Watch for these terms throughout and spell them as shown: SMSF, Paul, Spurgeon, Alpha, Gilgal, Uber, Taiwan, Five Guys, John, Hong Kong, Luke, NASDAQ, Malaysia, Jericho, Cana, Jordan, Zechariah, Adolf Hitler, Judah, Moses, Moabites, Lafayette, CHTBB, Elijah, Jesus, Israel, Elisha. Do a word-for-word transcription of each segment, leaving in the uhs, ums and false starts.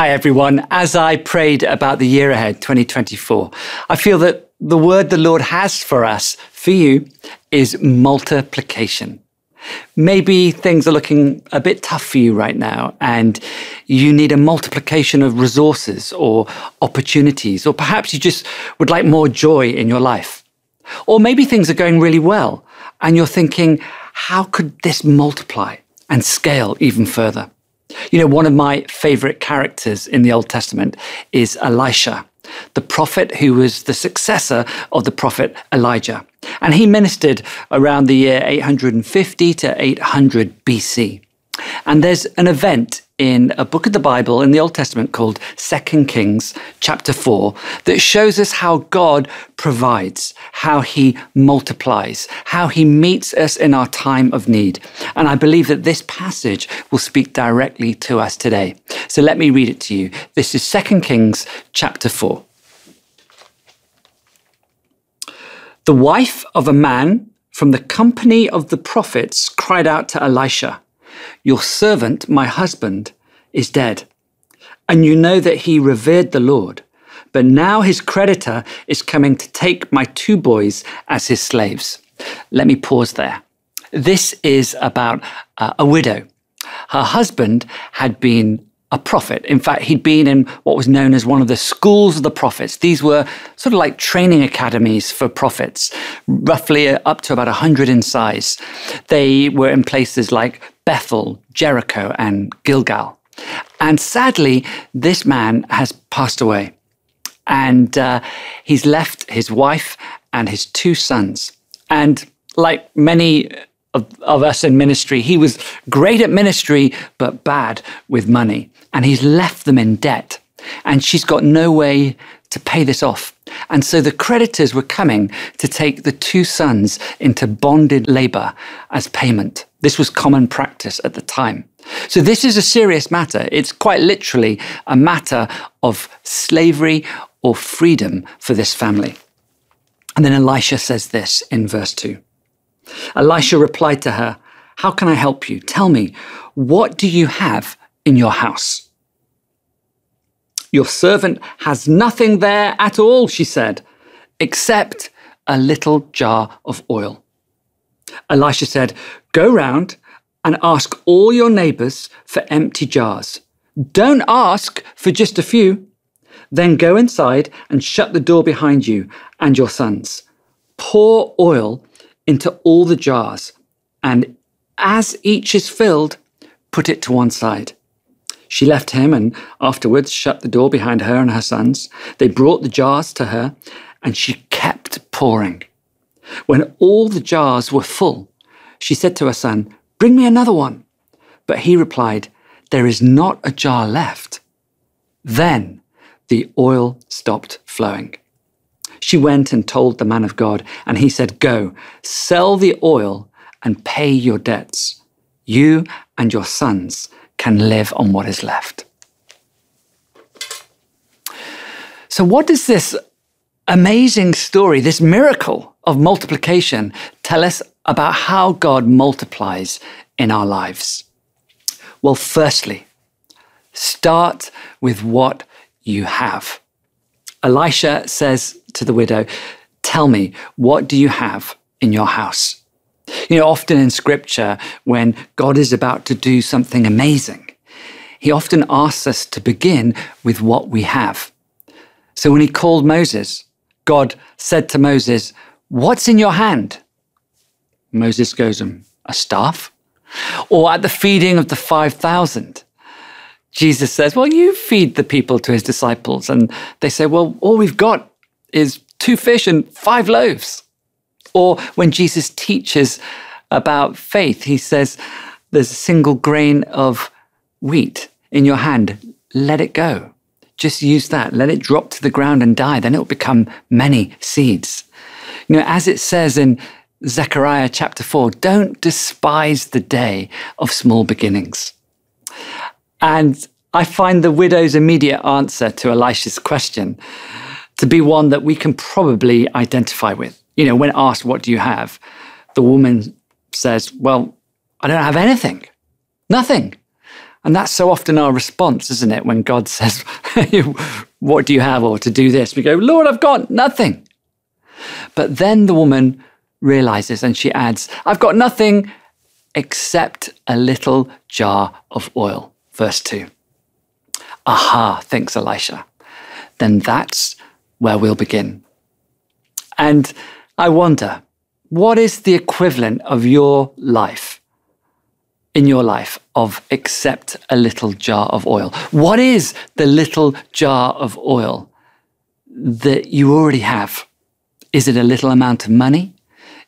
Hi everyone. As I prayed about the year ahead, twenty twenty-four, I feel that the word the Lord has for us, for you, is multiplication. Maybe things are looking a bit tough for you right now and you need a multiplication of resources or opportunities, or perhaps you just would like more joy in your life. Or maybe things are going really well and you're thinking, how could this multiply and scale even further? You know, one of my favorite characters in the Old Testament is Elisha, the prophet who was the successor of the prophet Elijah. And he ministered around the year eight fifty to eight hundred B C. And there's an event in a book of the Bible in the Old Testament called Second Kings chapter four that shows us how God provides, how he multiplies, how he meets us in our time of need. And I believe that this passage will speak directly to us today. So let me read it to you. This is Second Kings chapter four. The wife of a man from the company of the prophets cried out to Elisha, "Your servant, my husband, is dead, and you know that he revered the Lord, but now his creditor is coming to take my two boys as his slaves." Let me pause there. This is about uh, a widow. Her husband had been a prophet. In fact, he'd been in what was known as one of the schools of the prophets. These were sort of like training academies for prophets, roughly up to about one hundred in size. They were in places like Bethel, Jericho, and Gilgal. And sadly, this man has passed away. And uh, he's left his wife and his two sons. And like many of, of us in ministry, he was great at ministry, but bad with money. And he's left them in debt. And she's got no way to pay this off. And so the creditors were coming to take the two sons into bonded labor as payment. This was common practice at the time. So this is a serious matter. It's quite literally a matter of slavery or freedom for this family. And then Elisha says this in verse two. Elisha replied to her, "How can I help you? Tell me, what do you have in your house?" "Your servant has nothing there at all," she said, "except a little jar of oil." Elisha said, "Go round and ask all your neighbors for empty jars. Don't ask for just a few. Then go inside and shut the door behind you and your sons. Pour oil into all the jars, and as each is filled, put it to one side." She left him and afterwards shut the door behind her and her sons. They brought the jars to her and she kept pouring. When all the jars were full, she said to her son, "Bring me another one." But he replied, "There is not a jar left." Then the oil stopped flowing. She went and told the man of God, and he said, "Go, sell the oil and pay your debts. You and your sons can live on what is left." So what does this amazing story, this miracle of multiplication, tell us about how God multiplies in our lives? Well, firstly, start with what you have. Elisha says to the widow, "Tell me, what do you have in your house?" You know, often in scripture, when God is about to do something amazing, he often asks us to begin with what we have. So when he called Moses, God said to Moses, "What's in your hand?" Moses goes, um, "A staff." Or at the feeding of the five thousand, Jesus says, "Well, you feed the people," to his disciples. And they say, "Well, all we've got is two fish and five loaves." Or when Jesus teaches about faith, he says, "There's a single grain of wheat in your hand. Let it go. Just use that. Let it drop to the ground and die. Then it will become many seeds." You know, as it says in Zechariah chapter four, don't despise the day of small beginnings. And I find the widow's immediate answer to Elisha's question to be one that we can probably identify with. You know, when asked, "What do you have?" the woman says, "Well, I don't have anything, nothing. And that's so often our response, isn't it? When God says, what do you have, or to do this? We go, Lord, I've got nothing. But then the woman realizes and she adds, I've got nothing except a little jar of oil. Verse two. Aha, thinks Elisha. Then that's where we'll begin. And I wonder, what is the equivalent of your life, in your life, of except a little jar of oil? What is the little jar of oil that you already have? Is it a little amount of money?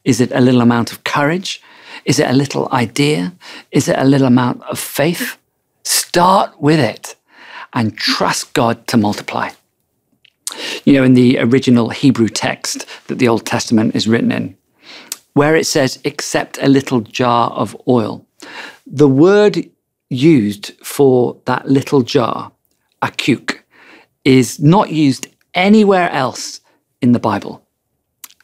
Is it a little amount of courage? Is it a little idea? Is it a little amount of faith? Start with it and trust God to multiply. You know, in the original Hebrew text that the Old Testament is written in, where it says, except a little jar of oil, the word used for that little jar, akuk, is not used anywhere else in the Bible.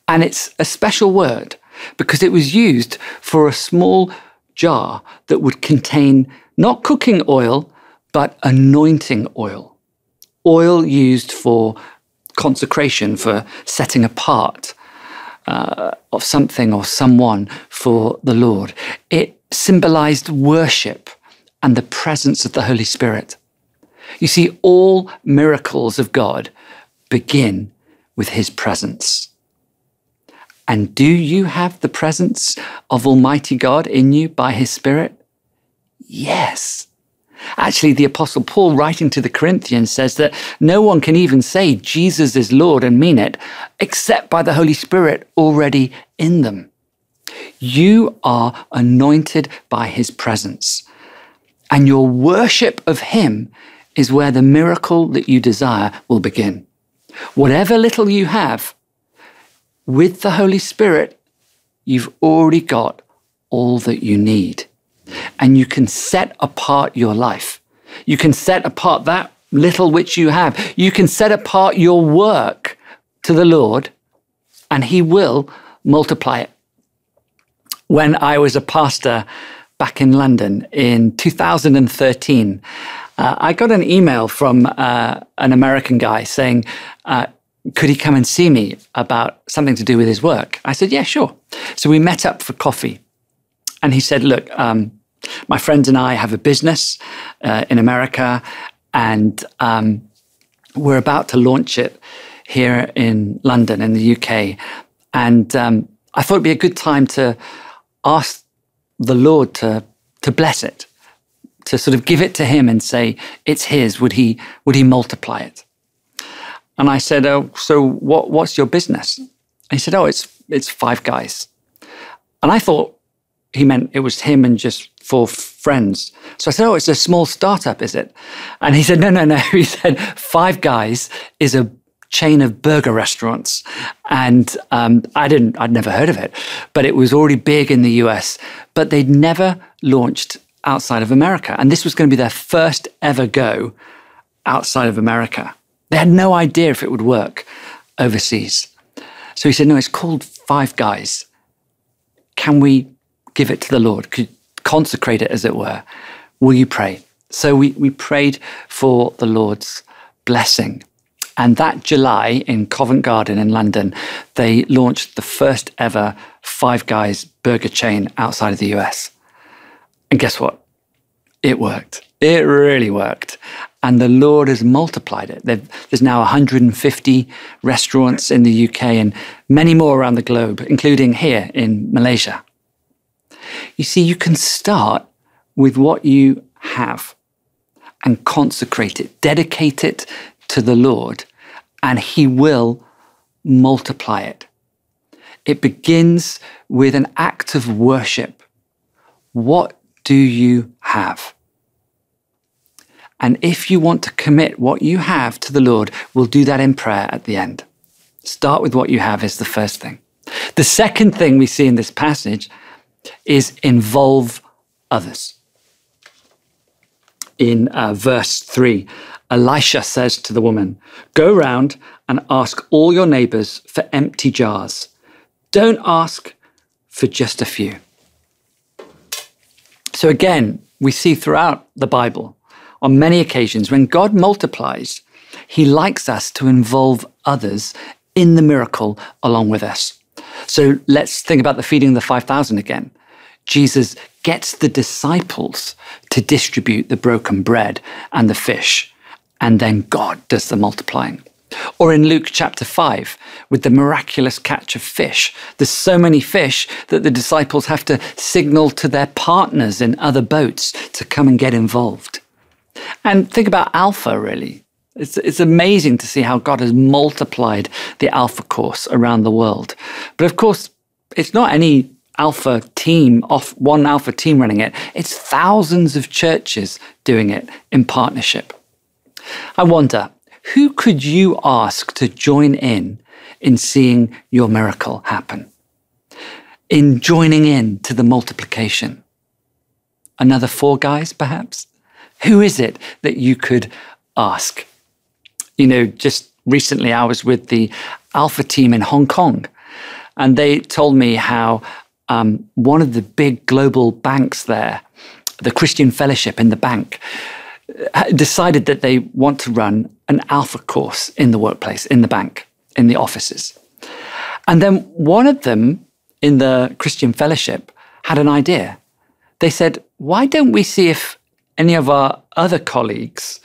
And it's a special word because it was used for a small jar that would contain not cooking oil, but anointing oil. Oil used for consecration, for setting apart uh, of something or someone for the Lord. It symbolized worship and the presence of the Holy Spirit. You see, all miracles of God begin with his presence. And do you have the presence of Almighty God in you by his Spirit? Yes. Actually, the Apostle Paul, writing to the Corinthians, says that no one can even say Jesus is Lord and mean it, except by the Holy Spirit already in them. You are anointed by his presence, and your worship of him is where the miracle that you desire will begin. Whatever little you have, with the Holy Spirit, you've already got all that you need. And you can set apart your life. You can set apart that little which you have. You can set apart your work to the Lord, and he will multiply it. When I was a pastor back in London in two thousand thirteen, uh, I got an email from uh, an American guy saying, uh, could he come and see me about something to do with his work? I said, yeah, sure. So we met up for coffee. And he said, look, um, my friends and I have a business uh, in America, and um, we're about to launch it here in London, in the U K. And um, I thought it'd be a good time to ask the Lord to, to bless it, to sort of give it to him and say, it's his, would he, would he multiply it? And I said, oh, so what, what's your business? And he said, oh, it's, it's Five Guys. And I thought, he meant it was him and just four friends. So I said, oh, it's a small startup, is it? And he said, no, no, no. He said, Five Guys is a chain of burger restaurants. And um, I didn't, I'd never heard of it, but it was already big in the U S, but they'd never launched outside of America. And this was going to be their first ever go outside of America. They had no idea if it would work overseas. So he said, no, it's called Five Guys. Can we give it to the Lord, could consecrate it as it were? Will you pray? So we, we prayed for the Lord's blessing. And that July in Covent Garden in London, they launched the first ever Five Guys burger chain outside of the U S. And guess what? It worked. It really worked. And the Lord has multiplied it. They've, there's now one hundred fifty restaurants in the U K and many more around the globe, including here in Malaysia. You see, you can start with what you have and consecrate it, dedicate it to the Lord, and he will multiply it. It begins with an act of worship. What do you have? And if you want to commit what you have to the Lord, we'll do that in prayer at the end. Start with what you have is the first thing. The second thing we see in this passage is involve others. In uh, verse three, Elisha says to the woman, go round and ask all your neighbors for empty jars. Don't ask for just a few. So again, we see throughout the Bible, on many occasions, when God multiplies, he likes us to involve others in the miracle along with us. So let's think about the feeding of the five thousand again. Jesus gets the disciples to distribute the broken bread and the fish, and then God does the multiplying. Or in Luke chapter five, with the miraculous catch of fish. There's so many fish that the disciples have to signal to their partners in other boats to come and get involved. And think about Alpha, really. It's, it's amazing to see how God has multiplied the Alpha course around the world. But of course, it's not any Alpha team, off one Alpha team running it. It's thousands of churches doing it in partnership. I wonder, who could you ask to join in in seeing your miracle happen? In joining in to the multiplication? Another Four Guys, perhaps? Who is it that you could ask? You know, just recently I was with the Alpha team in Hong Kong, and they told me how um, one of the big global banks there, the Christian Fellowship in the bank, decided that they want to run an Alpha course in the workplace, in the bank, in the offices. And then one of them in the Christian Fellowship had an idea. They said, why don't we see if any of our other colleagues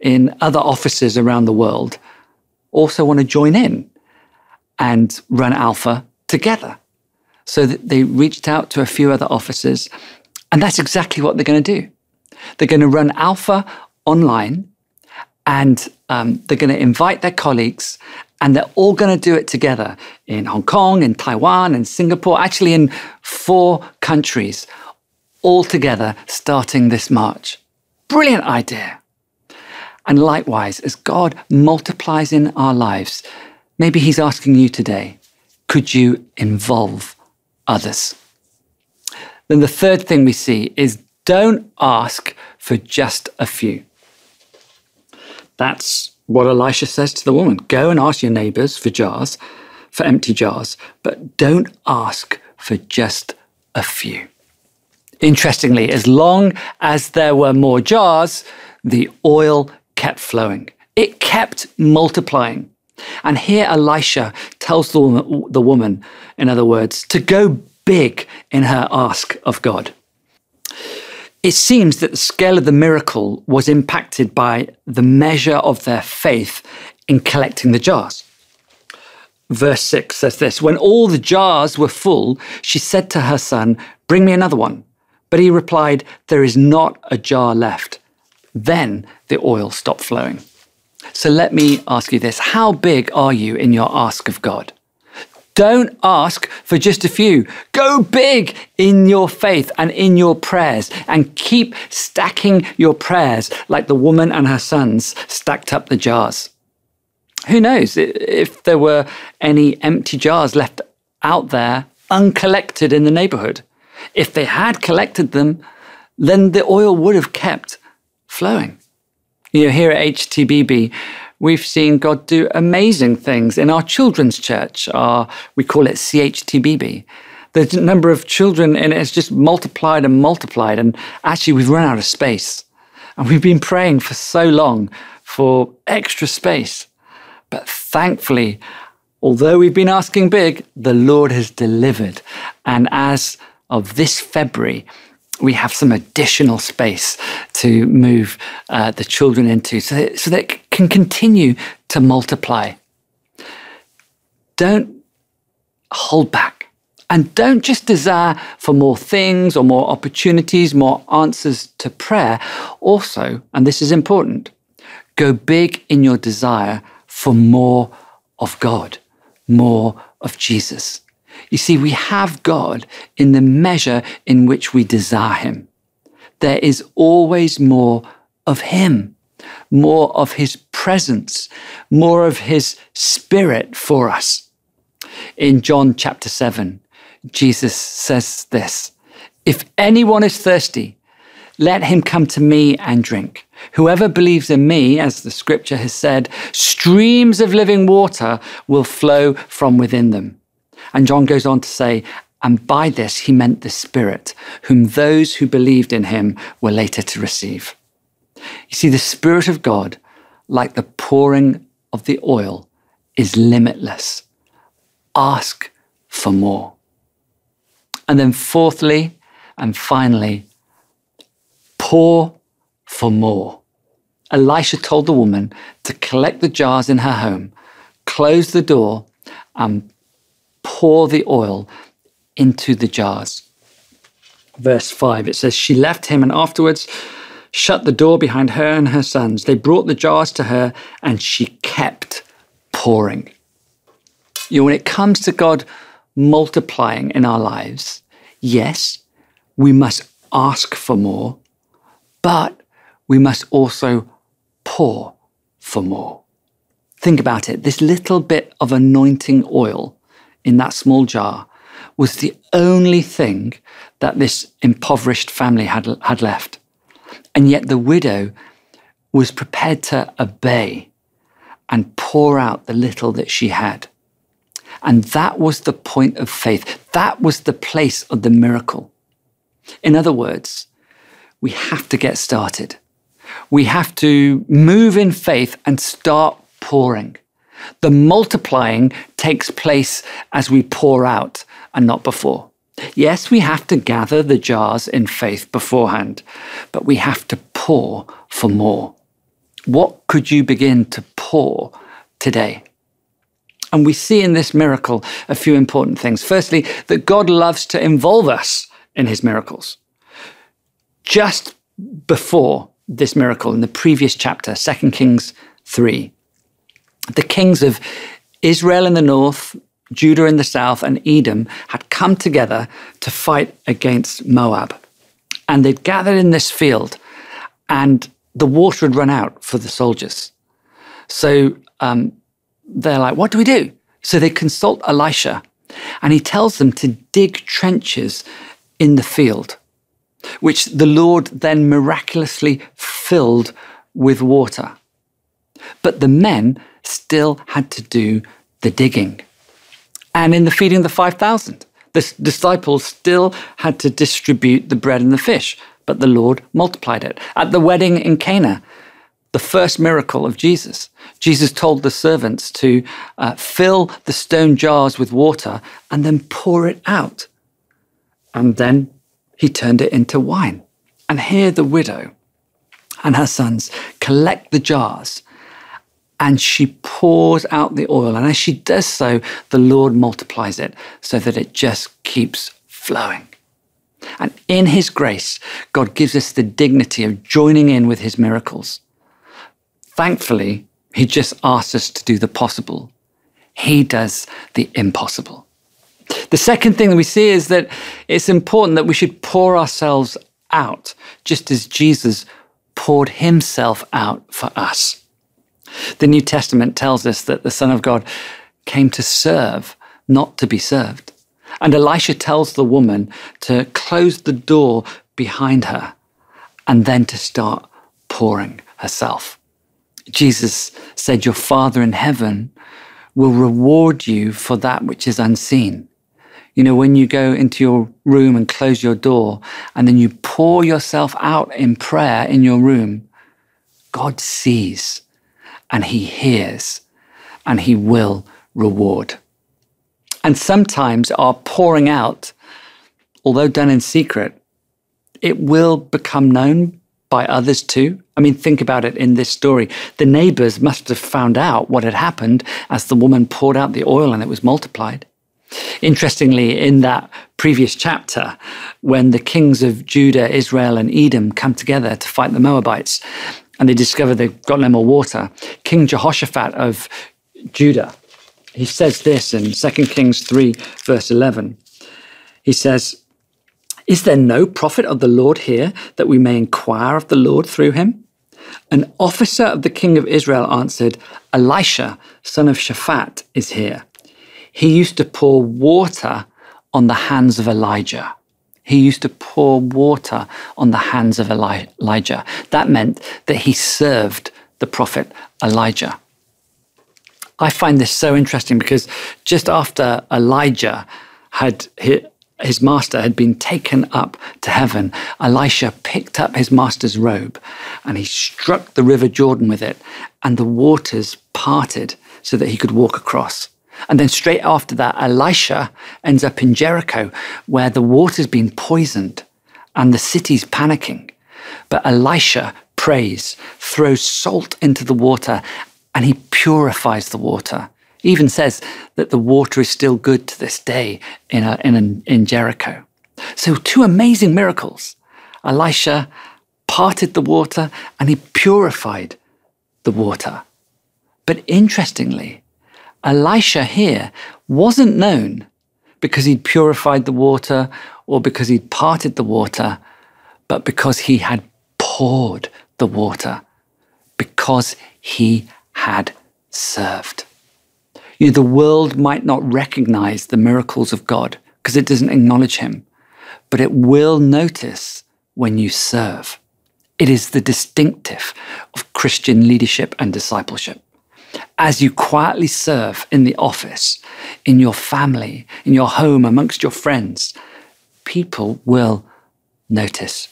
in other offices around the world also want to join in and run Alpha together? So that they reached out to a few other offices, and that's exactly what they're going to do. They're going to run Alpha online, and um, they're going to invite their colleagues, and they're all going to do it together in Hong Kong, in Taiwan, in Singapore, actually in four countries, all together starting this March. Brilliant idea. And likewise, as God multiplies in our lives, maybe he's asking you today, could you involve others? Then the third thing we see is don't ask for just a few. That's what Elisha says to the woman. Go and ask your neighbors for jars, for empty jars, but don't ask for just a few. Interestingly, as long as there were more jars, the oil kept flowing. It kept multiplying. And here Elisha tells the woman, the woman, in other words, to go big in her ask of God. It seems that the scale of the miracle was impacted by the measure of their faith in collecting the jars. Verse six says this, when all the jars were full, she said to her son, bring me another one. But he replied, there is not a jar left. Then the oil stopped flowing. So let me ask you this. How big are you in your ask of God? Don't ask for just a few. Go big in your faith and in your prayers, and keep stacking your prayers like the woman and her sons stacked up the jars. Who knows if there were any empty jars left out there uncollected in the neighborhood. If they had collected them, then the oil would have kept flowing. You know, here at H T B B, we've seen God do amazing things in our children's church. Our, we call it C H T B B. The number of children in it has just multiplied and multiplied, and actually we've run out of space. And we've been praying for so long for extra space. But thankfully, although we've been asking big, the Lord has delivered. And as of this February, we have some additional space to move uh, the children into so that, so that it can continue to multiply. Don't hold back, and don't just desire for more things or more opportunities, more answers to prayer. Also, and this is important, go big in your desire for more of God, more of Jesus. You see, we have God in the measure in which we desire him. There is always more of him, more of his presence, more of his spirit for us. In John chapter seven, Jesus says this, if anyone is thirsty, let him come to me and drink. Whoever believes in me, as the scripture has said, streams of living water will flow from within them. And John goes on to say, And by this, he meant the Spirit, whom those who believed in him were later to receive. You see, the Spirit of God, like the pouring of the oil, is limitless. Ask for more. And then fourthly and finally, pour for more. Elisha told the woman to collect the jars in her home, close the door, and pour the oil into the jars. Verse five, it says, she left him and afterwards shut the door behind her and her sons. They brought the jars to her and she kept pouring. You know, when it comes to God multiplying in our lives, yes, we must ask for more, but we must also pour for more. Think about it. This little bit of anointing oil in that small jar was the only thing that this impoverished family had, had left. And yet the widow was prepared to obey and pour out the little that she had. And that was the point of faith. That was the place of the miracle. In other words, we have to get started. We have to move in faith and start pouring. The multiplying takes place as we pour out and not before. Yes, we have to gather the jars in faith beforehand, but we have to pour for more. What could you begin to pour today? And we see in this miracle a few important things. Firstly, that God loves to involve us in his miracles. Just before this miracle, in the previous chapter, Second Kings three, the kings of Israel in the north, Judah in the south, and Edom had come together to fight against Moab. And they'd gathered in this field, and the water had run out for the soldiers. So um, they're like, what do we do? So they consult Elisha, and he tells them to dig trenches in the field, which the Lord then miraculously filled with water. But the men still had to do the digging. And in the feeding of the five thousand, the disciples still had to distribute the bread and the fish, but the Lord multiplied it. At the wedding in Cana, the first miracle of Jesus, Jesus told the servants to uh, fill the stone jars with water and then pour it out. And then he turned it into wine. And here the widow and her sons collect the jars and she pours out the oil. And as she does so, the Lord multiplies it so that it just keeps flowing. And in his grace, God gives us the dignity of joining in with his miracles. Thankfully, he just asks us to do the possible. He does the impossible. The second thing that we see is that it's important that we should pour ourselves out, just as Jesus poured himself out for us. The New Testament tells us that the Son of God came to serve, not to be served. And Elisha tells the woman to close the door behind her and then to start pouring herself. Jesus said, your Father in heaven will reward you for that which is unseen. You know, when you go into your room and close your door and then you pour yourself out in prayer in your room, God sees and he hears and he will reward. And sometimes our pouring out, although done in secret, it will become known by others too. I mean, think about it in this story. The neighbors must have found out what had happened as the woman poured out the oil and it was multiplied. Interestingly, in that previous chapter, when the kings of Judah, Israel, and Edom come together to fight the Moabites, and they discover they've got no more water, King Jehoshaphat of Judah, he says this in Second Kings three, verse eleven. He says, is there no prophet of the Lord here that we may inquire of the Lord through him? An officer of the king of Israel answered, Elisha, son of Shaphat, is here. He used to pour water on the hands of Elijah. He used to pour water on the hands of Eli- Elijah. That meant that he served the prophet Elijah. I find this so interesting because just after Elijah had his master had been taken up to heaven, Elisha picked up his master's robe and he struck the river Jordan with it, and the waters parted so that he could walk across. And then straight after that, Elisha ends up in Jericho, where the water's been poisoned and the city's panicking. But Elisha prays, throws salt into the water, and he purifies the water. He even says that the water is still good to this day in, a, in, a, in Jericho. So two amazing miracles. Elisha parted the water and he purified the water. But interestingly, Elisha here wasn't known because he'd purified the water or because he'd parted the water, but because he had poured the water, because he had served. You know, the world might not recognize the miracles of God because it doesn't acknowledge him, but it will notice when you serve. It is the distinctive of Christian leadership and discipleship. As you quietly serve in the office, in your family, in your home, amongst your friends, people will notice.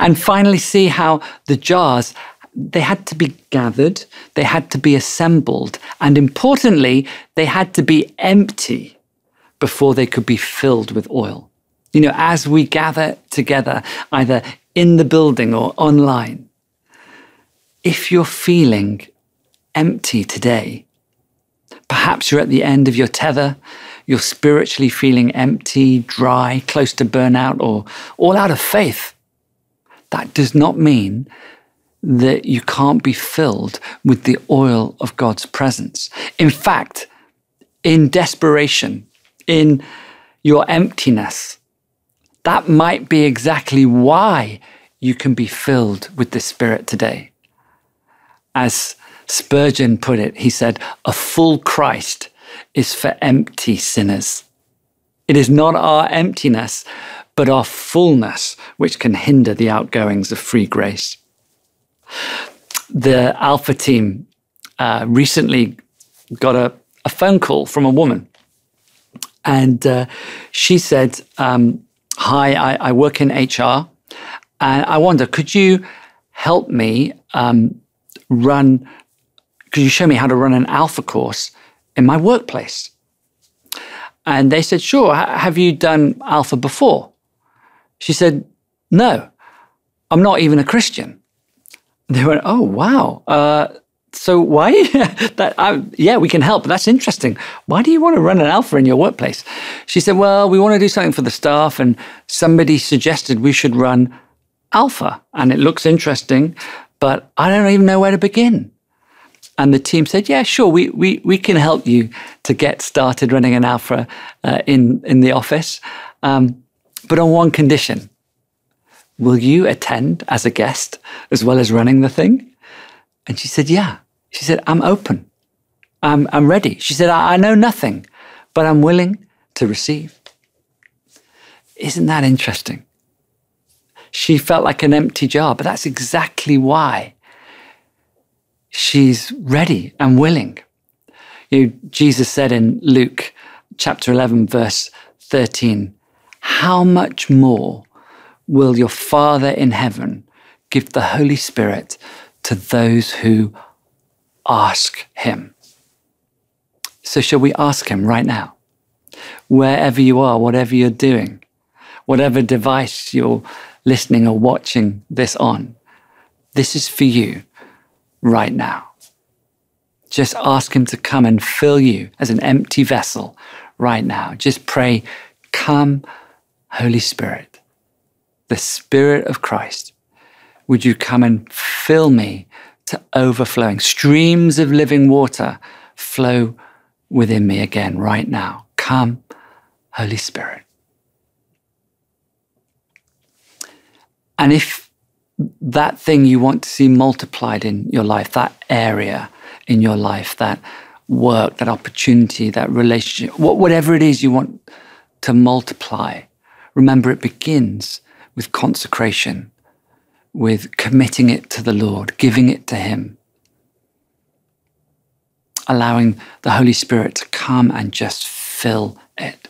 And finally, see how the jars, they had to be gathered, they had to be assembled, and importantly, they had to be empty before they could be filled with oil. You know, as we gather together, either in the building or online, if you're feeling empty today. Perhaps you're at the end of your tether, you're spiritually feeling empty, dry, close to burnout, or all out of faith. That does not mean that you can't be filled with the oil of God's presence. In fact, in desperation, in your emptiness, that might be exactly why you can be filled with the Spirit today. As Spurgeon put it, he said, a full Christ is for empty sinners. It is not our emptiness, but our fullness, which can hinder the outgoings of free grace. The Alpha team uh, recently got a, a phone call from a woman. And uh, she said, um, hi, I, I work in H R. And I wonder, could you help me um, run... could you show me how to run an Alpha course in my workplace? And they said, sure, have you done Alpha before? She said, no, I'm not even a Christian. They went, oh, wow. Uh, so why? that, I, yeah, we can help. That's interesting. Why do you want to run an Alpha in your workplace? She said, well, we want to do something for the staff, and somebody suggested we should run Alpha. And it looks interesting, but I don't even know where to begin. And the team said, yeah, sure, we we we can help you to get started running an Alpha uh, in, in the office, um, but on one condition. Will you attend as a guest as well as running the thing? And she said, yeah. She said, I'm open. I'm, I'm ready. She said, I, I know nothing, but I'm willing to receive. Isn't that interesting? She felt like an empty jar, but that's exactly why she's ready and willing. You know, Jesus said in Luke chapter eleven, verse thirteen, how much more will your Father in heaven give the Holy Spirit to those who ask him? So shall we ask him right now? Wherever you are, whatever you're doing, whatever device you're listening or watching this on, this is for you. Right now. Just ask him to come and fill you as an empty vessel right now. Just pray, come, Holy Spirit, the Spirit of Christ, would you come and fill me to overflowing? Streams of living water flow within me again right now. Come, Holy Spirit. And if that thing you want to see multiplied in your life, that area in your life, that work, that opportunity, that relationship, whatever it is you want to multiply, remember it begins with consecration, with committing it to the Lord, giving it to him, allowing the Holy Spirit to come and just fill it.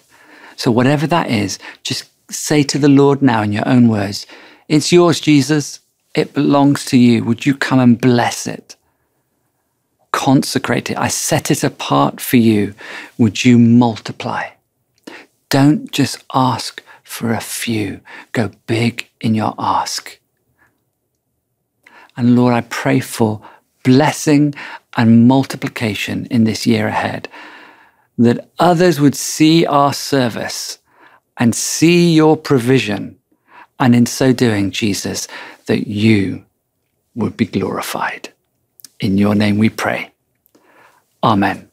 So whatever that is, just say to the Lord now in your own words, it's yours, Jesus. It belongs to you. Would you come and bless it? Consecrate it. I set it apart for you. Would you multiply? Don't just ask for a few. Go big in your ask. And Lord, I pray for blessing and multiplication in this year ahead, that others would see our service and see your provision. And in so doing, Jesus, that you would be glorified. In your name we pray. Amen.